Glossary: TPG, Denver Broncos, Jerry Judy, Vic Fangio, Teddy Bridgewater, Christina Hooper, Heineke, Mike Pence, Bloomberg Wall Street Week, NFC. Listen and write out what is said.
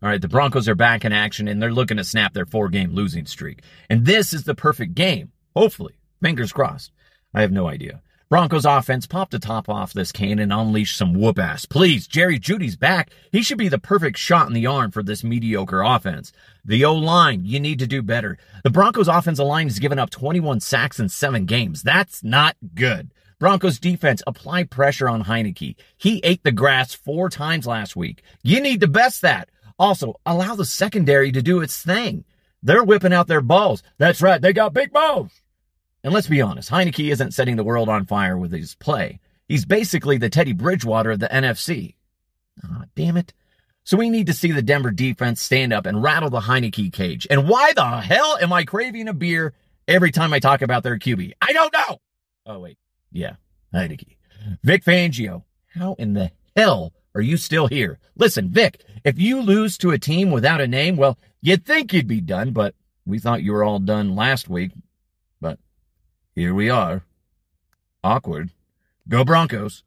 All right, the Broncos are back in action, and they're looking to snap their four-game losing streak. And this is the perfect game, hopefully. Fingers crossed. I have no idea. Broncos offense popped the top off this cane and unleashed some whoop-ass. Please, Jerry Judy's back. He should be the perfect shot in the arm for this mediocre offense. The O-line, you need to do better. The Broncos offensive line has given up 21 sacks in 7 games. That's not good. Broncos defense, apply pressure on Heineke. He ate the grass 4 times last week. You need to best that. Also, allow the secondary to do its thing. They're whipping out their balls. That's right, they got big balls. And let's be honest, Heineke isn't setting the world on fire with his play. He's basically the Teddy Bridgewater of the NFC. Aw, damn it. So we need to see the Denver defense stand up and rattle the Heineke cage. And why the hell am I craving a beer every time I talk about their QB? I don't know. Oh, wait. Yeah, Heineke. Vic Fangio, how in the hell are you still here? Listen, Vic, if you lose to a team without a name, well, you'd think you'd be done, but we thought you were all done last week. But here we are. Awkward. Go Broncos.